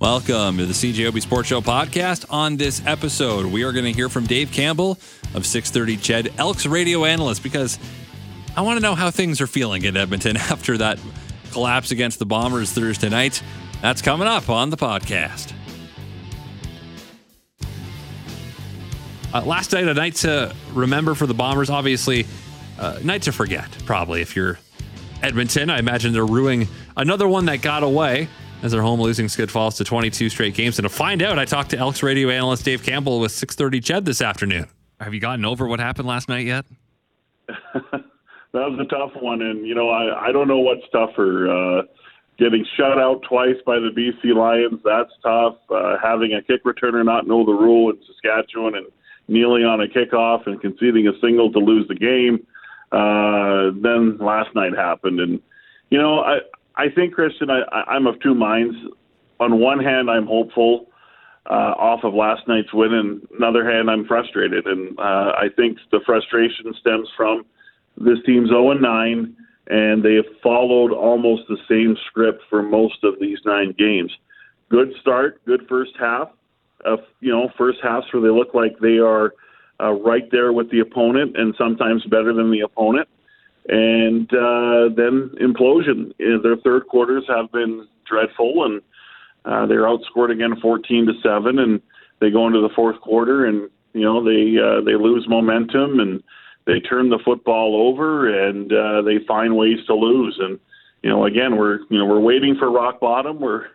Welcome to the CJOB Sports Show podcast. On this episode, we are going to hear from Dave Campbell of 630 CHED, Elks radio analyst, because I want to know how things are feeling in Edmonton after that collapse against the Bombers Thursday night. That's coming up on the podcast. Last night, a night to remember for the Bombers, obviously. Night to forget, probably, if you're Edmonton. I imagine they're ruining another one that got away as their home losing skid falls to 22 straight games. And to find out, I talked to Elks radio analyst Dave Campbell with 630 CHED this afternoon. Have you gotten over what happened last night yet? That was a tough one. And, you know, I don't know what's tougher. Getting shut out twice by the BC Lions, that's tough. Having a kick returner not know the rule in Saskatchewan and kneeling on a kickoff and conceding a single to lose the game. Then last night happened. And, you know, I think, Christian, I'm of two minds. On one hand, I'm hopeful off of last night's win, and on the other hand, I'm frustrated. And I think the frustration stems from this team's 0-9, and they have followed almost the same script for most of these nine games. Good start, good first half. You know, first halves where they look like they are right there with the opponent and sometimes better than the opponent. And then implosion. Their third quarters have been dreadful, and they're outscored again 14-7. And they go into the fourth quarter, and you know they lose momentum, and they turn the football over, and they find ways to lose. And you know, again, we're waiting for rock bottom. We're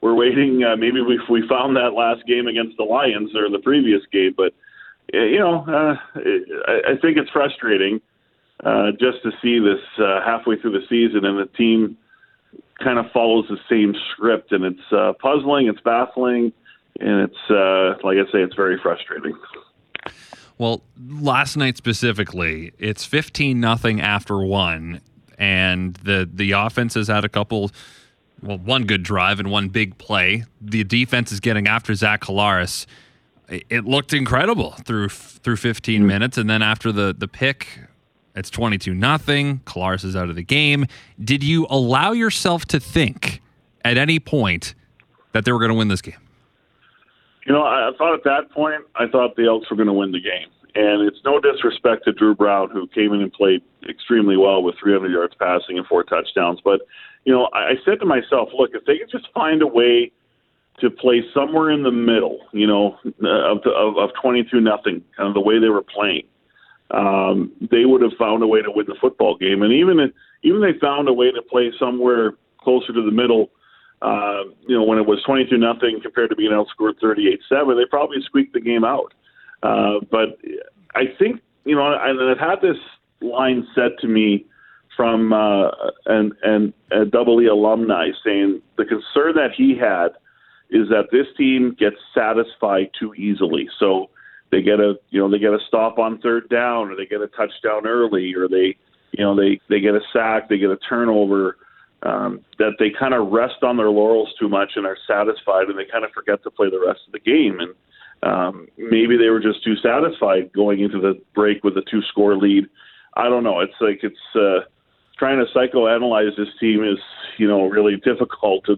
waiting. Maybe we found that last game against the Lions or the previous game, but you know, I think it's frustrating. Just to see this halfway through the season, and the team kind of follows the same script, and it's puzzling, it's baffling, and it's, like I say, it's very frustrating. Well, last night specifically, it's 15-0 after one, and the offense has had a couple, well, one good drive and one big play. The defense is getting after Zach Kolaris. It looked incredible through 15 minutes, and then after the pick, it's 22-0. Kolaris is out of the game. Did you allow yourself to think at any point that they were going to win this game? You know, I thought at that point, I thought the Elks were going to win the game. And it's no disrespect to Drew Brown, who came in and played extremely well with 300 yards passing and 4 touchdowns. But, you know, I said to myself, look, if they could just find a way to play somewhere in the middle, you know, of 22-0, kind of the way they were playing, they would have found a way to win the football game. And even they found a way to play somewhere closer to the middle, you know, when it was 22-0 compared to being outscored 38-7, they probably squeaked the game out. But I think, you know, and I've had this line said to me from an EE alumni saying the concern that he had is that this team gets satisfied too easily. So they get a stop on third down, or they get a touchdown early, or they get a sack, they get a turnover, that they kind of rest on their laurels too much and are satisfied, and they kind of forget to play the rest of the game. And maybe they were just too satisfied going into the break with a 2-score lead. I don't know. It's like trying to psychoanalyze this team is, you know, really difficult,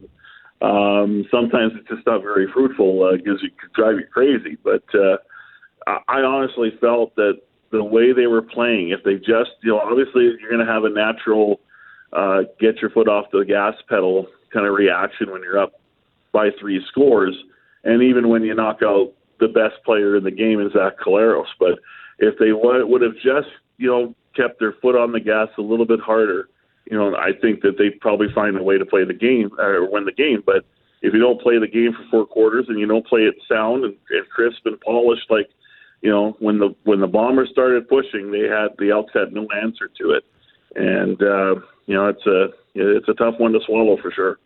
and sometimes it's just not very fruitful. It could drive you crazy, but. I honestly felt that the way they were playing, if they just, you know, obviously you're going to have a natural get your foot off the gas pedal kind of reaction when you're up by 3 scores, and even when you knock out the best player in the game is Zach Kolaris. But if they would have just, you know, kept their foot on the gas a little bit harder, you know, I think that they'd probably find a way to play the game or win the game. But if you don't play the game for 4 quarters and you don't play it sound and crisp and polished, like, you know, when the Bombers started pushing, the Elks had no answer to it, and you know, it's a tough one to swallow for sure.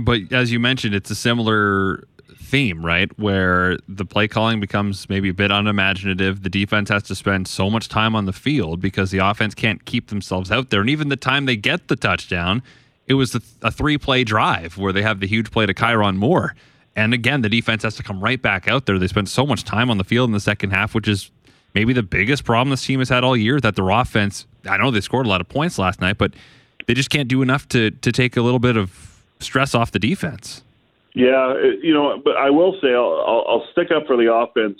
But as you mentioned, it's a similar theme, right? Where the play calling becomes maybe a bit unimaginative. The defense has to spend so much time on the field because the offense can't keep themselves out there, and even the time they get the touchdown, it was a 3-play drive where they have the huge play to Kyron Moore. And again, the defense has to come right back out there. They spend so much time on the field in the second half, which is maybe the biggest problem this team has had all year, that their offense, I know they scored a lot of points last night, but they just can't do enough to take a little bit of stress off the defense. Yeah, you know, but I will say I'll stick up for the offense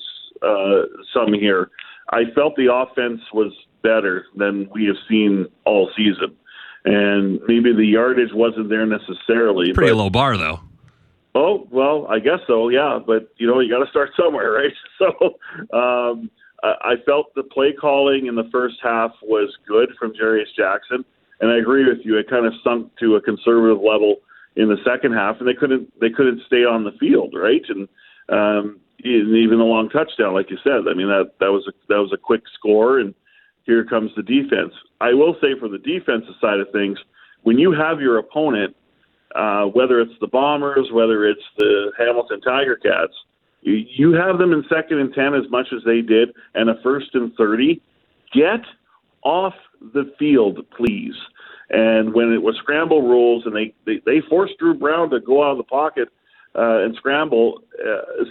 some here. I felt the offense was better than we have seen all season. And maybe the yardage wasn't there necessarily. Pretty low bar, though. Oh, well, I guess so, yeah. But, you know, you got to start somewhere, right? So I felt the play calling in the first half was good from Jarius Jackson. And I agree with you. It kind of sunk to a conservative level in the second half, and they couldn't stay on the field, right? And even the long touchdown, like you said, I mean, that was a quick score, and here comes the defense. I will say for the defensive side of things, when you have your opponent, whether it's the Bombers, whether it's the Hamilton Tiger Cats, you have them in 2nd and 10 as much as they did, and a 1st and 30. Get off the field, please. And when it was scramble rules, and they forced Drew Brown to go out of the pocket and scramble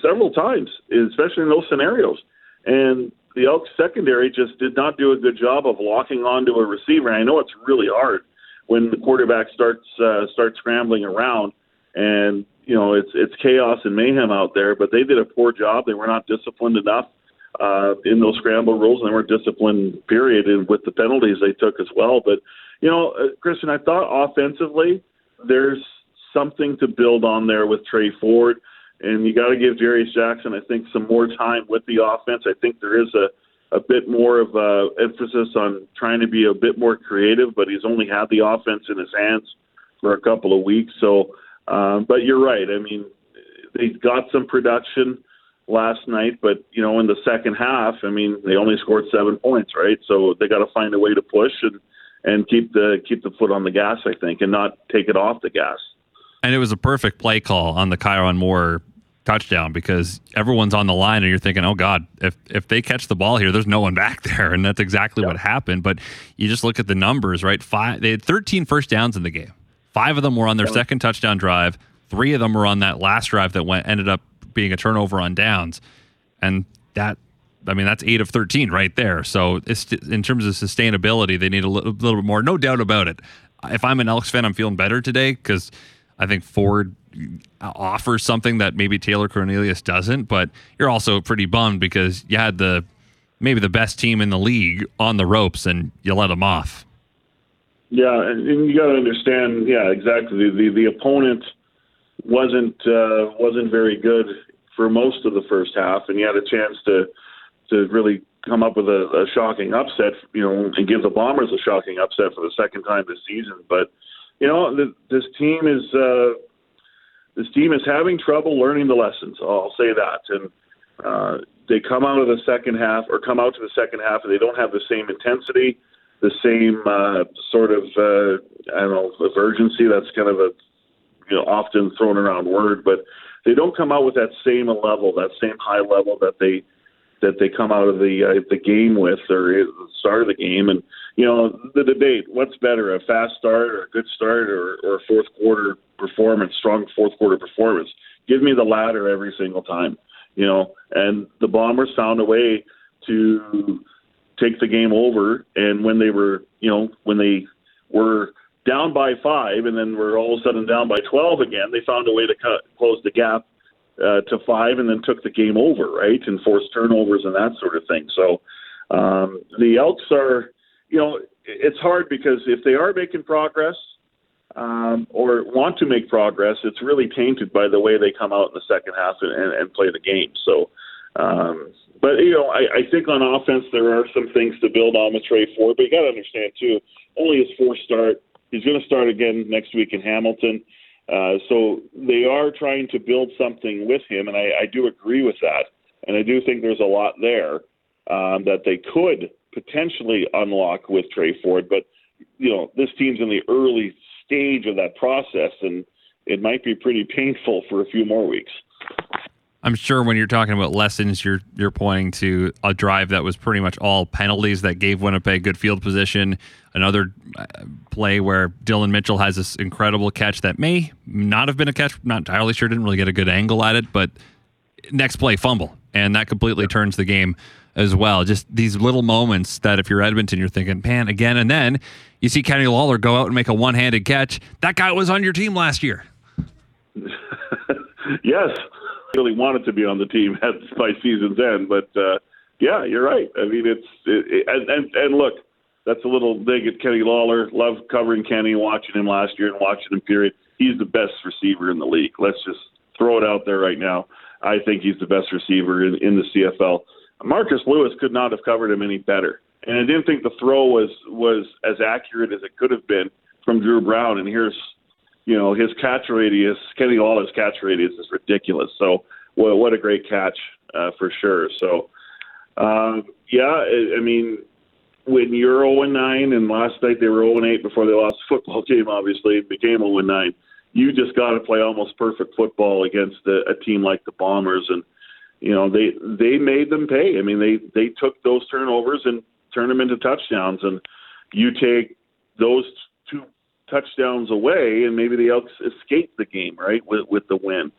several times, especially in those scenarios. And the Elks secondary just did not do a good job of locking onto a receiver. And I know it's really hard when the quarterback starts scrambling around, and you know it's chaos and mayhem out there. But they did a poor job. They were not disciplined enough in those scramble rules, and they weren't disciplined. Period. And with the penalties they took as well, but. You know, Christian, I thought offensively there's something to build on there with Tre Ford, and you got to give Jarius Jackson, I think, some more time with the offense. I think there is a bit more of an emphasis on trying to be a bit more creative, but he's only had the offense in his hands for a couple of weeks. So, but you're right. I mean, they got some production last night, but, you know, in the second half, I mean, they only scored 7 points, right? So they got to find a way to push and keep the foot on the gas, I think, and not take it off the gas. And it was a perfect play call on the Kyron Moore touchdown, because everyone's on the line and you're thinking, oh, God, if they catch the ball here, there's no one back there. And that's exactly what happened. But you just look at the numbers, right? They had 13 first downs in the game. 5 of them were on their second touchdown drive. 3 of them were on that last drive that ended up being a turnover on downs. And that... I mean, that's 8 of 13 right there. So in terms of sustainability, they need a little bit more. No doubt about it. If I'm an Elks fan, I'm feeling better today because I think Ford offers something that maybe Taylor Cornelius doesn't. But you're also pretty bummed because you had maybe the best team in the league on the ropes and you let them off. Yeah, and you got to understand, yeah, exactly. The opponent wasn't very good for most of the first half, and you had a chance to really come up with a shocking upset, you know, and give the Bombers a shocking upset for the second time this season. But, you know, this team is having trouble learning the lessons. I'll say that. And they come out to the second half, and they don't have the same intensity, the same sort of, I don't know, of urgency. That's kind of a, you know, often thrown around word, but they don't come out with that same level, that same high level that they come out of the game with, or at the start of the game. And, you know, the debate, what's better, a fast start or a good start or a strong fourth quarter performance? Give me the latter every single time, you know. And the Bombers found a way to take the game over. And when they were down by 5 and then were all of a sudden down by 12 again, they found a way to close the gap to 5 and then took the game over, right, and forced turnovers and that sort of thing. So the Elks are, you know, it's hard because if they are making progress or want to make progress, it's really tainted by the way they come out in the second half and play the game. So, but, you know, I think on offense there are some things to build on with Tre Ford, but you got to understand, too, only his 4th start. He's going to start again next week in Hamilton. So they are trying to build something with him, and I do agree with that. And I do think there's a lot there that they could potentially unlock with Tre Ford. But, you know, this team's in the early stage of that process, and it might be pretty painful for a few more weeks. I'm sure when you're talking about lessons, you're pointing to a drive that was pretty much all penalties that gave Winnipeg good field position. Another play where Dylan Mitchell has this incredible catch that may not have been a catch. Not entirely sure. Didn't really get a good angle at it. But next play, fumble. And that completely turns the game as well. Just these little moments that if you're Edmonton, you're thinking, man, again. And then you see Kenny Lawler go out and make a one-handed catch. That guy was on your team last year. Yes, really wanted to be on the team by season's end. But, yeah, you're right. I mean, and look, that's a little dig at Kenny Lawler. Love covering Kenny, watching him last year and watching him, period. He's the best receiver in the league. Let's just throw it out there right now. I think he's the best receiver in the CFL. Marcus Lewis could not have covered him any better. And I didn't think the throw was as accurate as it could have been from Drew Brown. And here's, you know, his catch radius, Kenny Lawler's catch radius is ridiculous. So what a great catch for sure. So, I mean, when you're 0-9, and last night they were 0-8 before they lost the football game, obviously, it became 0-9. You just got to play almost perfect football against a team like the Bombers. And, you know, they made them pay. I mean, they took those turnovers and turned them into touchdowns. And you take those two touchdowns away, and maybe the Elks escape the game, right, with the win.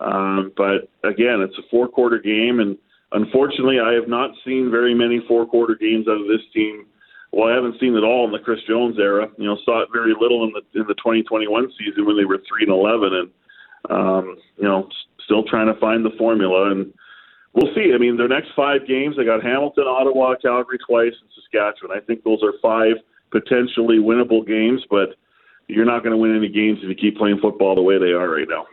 But, again, it's a four-quarter game. And, unfortunately, I have not seen very many four-quarter games out of this team. Well, I haven't seen it all in the Chris Jones era. You know, saw it very little in the 2021 season when they were 3-11, and you know, still trying to find the formula. And we'll see. I mean, their next five games, they got Hamilton, Ottawa, Calgary twice, and Saskatchewan. I think those are five potentially winnable games, but you're not going to win any games if you keep playing football the way they are right now.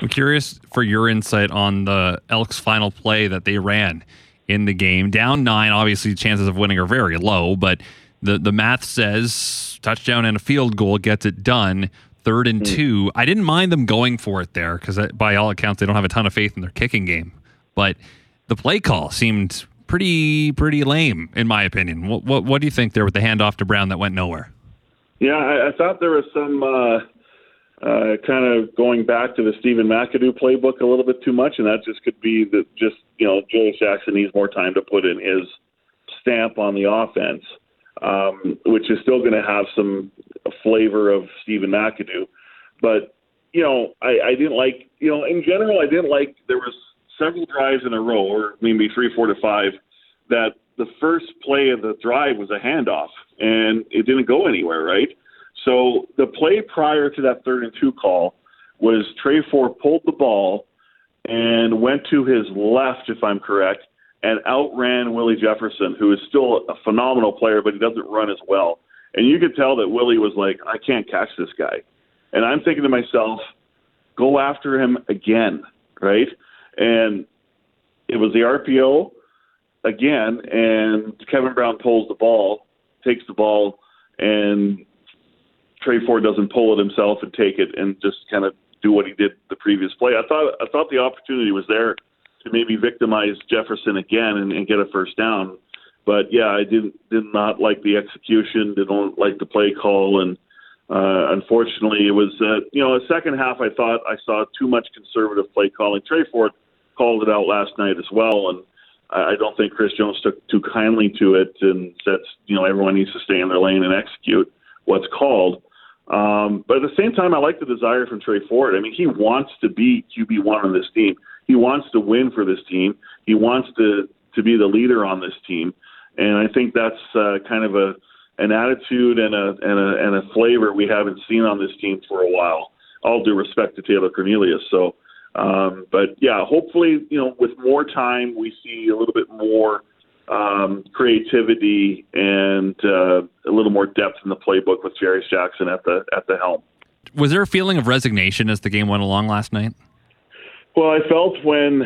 I'm curious for your insight on the Elks' final play that they ran in the game. Down 9, obviously chances of winning are very low, but the math says touchdown and a field goal gets it done. 3rd and 2. I didn't mind them going for it there because by all accounts, they don't have a ton of faith in their kicking game. But the play call seemed pretty lame, in my opinion. What do you think there with the handoff to Brown that went nowhere? Yeah, I thought there was some... kind of going back to the Stephen McAdoo playbook a little bit too much, and that just could be that just, you know, Jarius Jackson needs more time to put in his stamp on the offense, which is still going to have some flavor of Stephen McAdoo. But, you know, I didn't like, you know, in general, I didn't like, there was several drives in a row, or maybe 3, 4 to 5, that the first play of the drive was a handoff, and it didn't go anywhere, right? So the play prior to that 3rd and 2 call was Tre Ford pulled the ball and went to his left, if I'm correct, and outran Willie Jefferson, who is still a phenomenal player, but he doesn't run as well. And you could tell that Willie was like, I can't catch this guy. And I'm thinking to myself, go after him again, right? And it was the RPO again, and Kevin Brown pulls the ball, takes the ball, and Tre Ford doesn't pull it himself and take it and just kind of do what he did the previous play. I thought the opportunity was there to maybe victimize Jefferson again and get a first down. But, yeah, I did not like the execution, didn't like the play call, and unfortunately it was, you know, the second half I thought I saw too much conservative play calling. Tre Ford called it out last night as well, and I don't think Chris Jones took too kindly to it and said, you know, everyone needs to stay in their lane and execute what's called. But at the same time, I like the desire from Tre Ford. I mean, he wants to be QB1 on this team. He wants to win for this team. He wants to be the leader on this team. And I think that's kind of an attitude and a flavor we haven't seen on this team for a while. All due respect to Taylor Cornelius. So, but yeah, hopefully, you know, with more time, we see a little bit more creativity and a little more depth in the playbook with Jarius Jackson at the helm. Was there a feeling of resignation as the game went along last night? Well, I felt when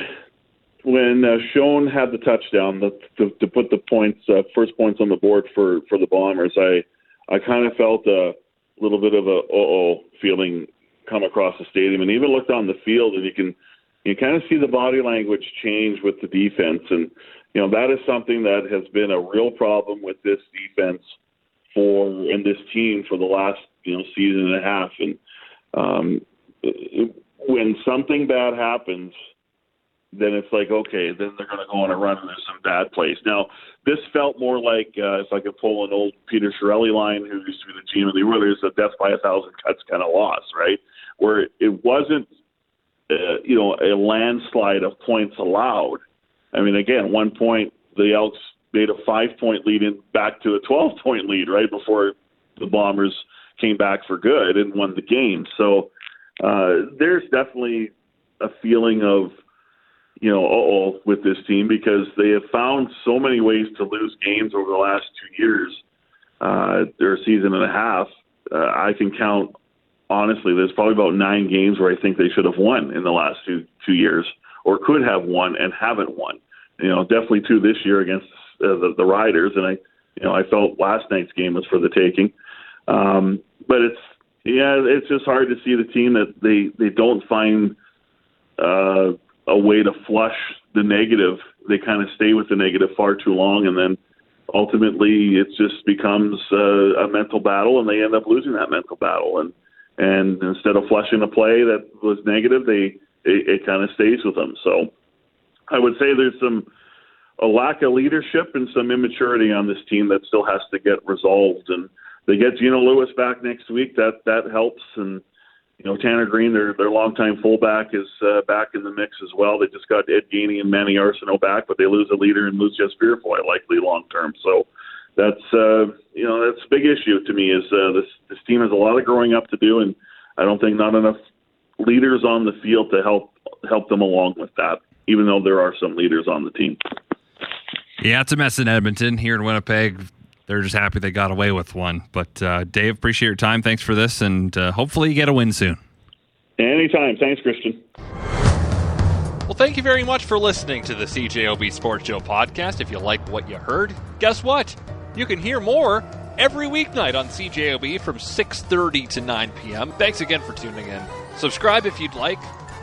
Schoen had the touchdown to put the points, first points on the board for the Bombers, I kind of felt a little bit of a uh-oh feeling come across the stadium, and even looked on the field, and you kind of see the body language change with the defense. And you know, that is something that has been a real problem with this defense and this team for the last, you know, season and a half. And when something bad happens, then it's like, okay, then they're going to go on a run and there's some bad plays. Now, this felt more like, if I could pull an old Peter Shirelli line, who used to be the GM of the Oilers, a death by 1,000 cuts kind of loss, right? Where it wasn't, you know, a landslide of points allowed. I mean, again, 1 point, the Elks made a 5-point lead in back to a 12-point lead right before the Bombers came back for good and won the game. So There's definitely a feeling of, uh-oh with this team, because they have found so many ways to lose games over the last 2 years, their season and a half. I can count, honestly, there's probably about 9 games where I think they should have won in the last two years, or could have won and haven't won. Definitely 2 this year against the Riders, and I felt last night's game was for the taking. But it's just hard to see the team that they don't find a way to flush the negative. They kind of stay with the negative far too long, and then ultimately it just becomes a mental battle, and they end up losing that mental battle. And instead of flushing a play that was negative, it kind of stays with them. So I would say there's a lack of leadership and some immaturity on this team that still has to get resolved. And they get Geno Lewis back next week. That helps. And, Tanner Green, their longtime fullback, is back in the mix as well. They just got Ed Ganey and Manny Arsenault back, but they lose a leader and lose Jess Fairfoy likely long-term. So that's a big issue to me, is this team has a lot of growing up to do, and I don't think not enough leaders on the field to help them along with that, even though there are some leaders on the team. Yeah, it's a mess in Edmonton. Here in Winnipeg, they're just happy they got away with one. But, Dave, appreciate your time. Thanks for this, and hopefully you get a win soon. Anytime. Thanks, Christian. Well, thank you very much for listening to the CJOB Sports Show podcast. If you like what you heard, guess what? You can hear more every weeknight on CJOB from 6:30 to 9 p.m. Thanks again for tuning in. Subscribe if you'd like.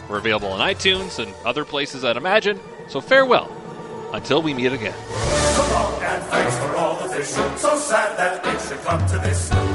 We're available on iTunes and other places, I'd imagine. So farewell until we meet again. So long and thanks for all the vision. So sad that it should come to this.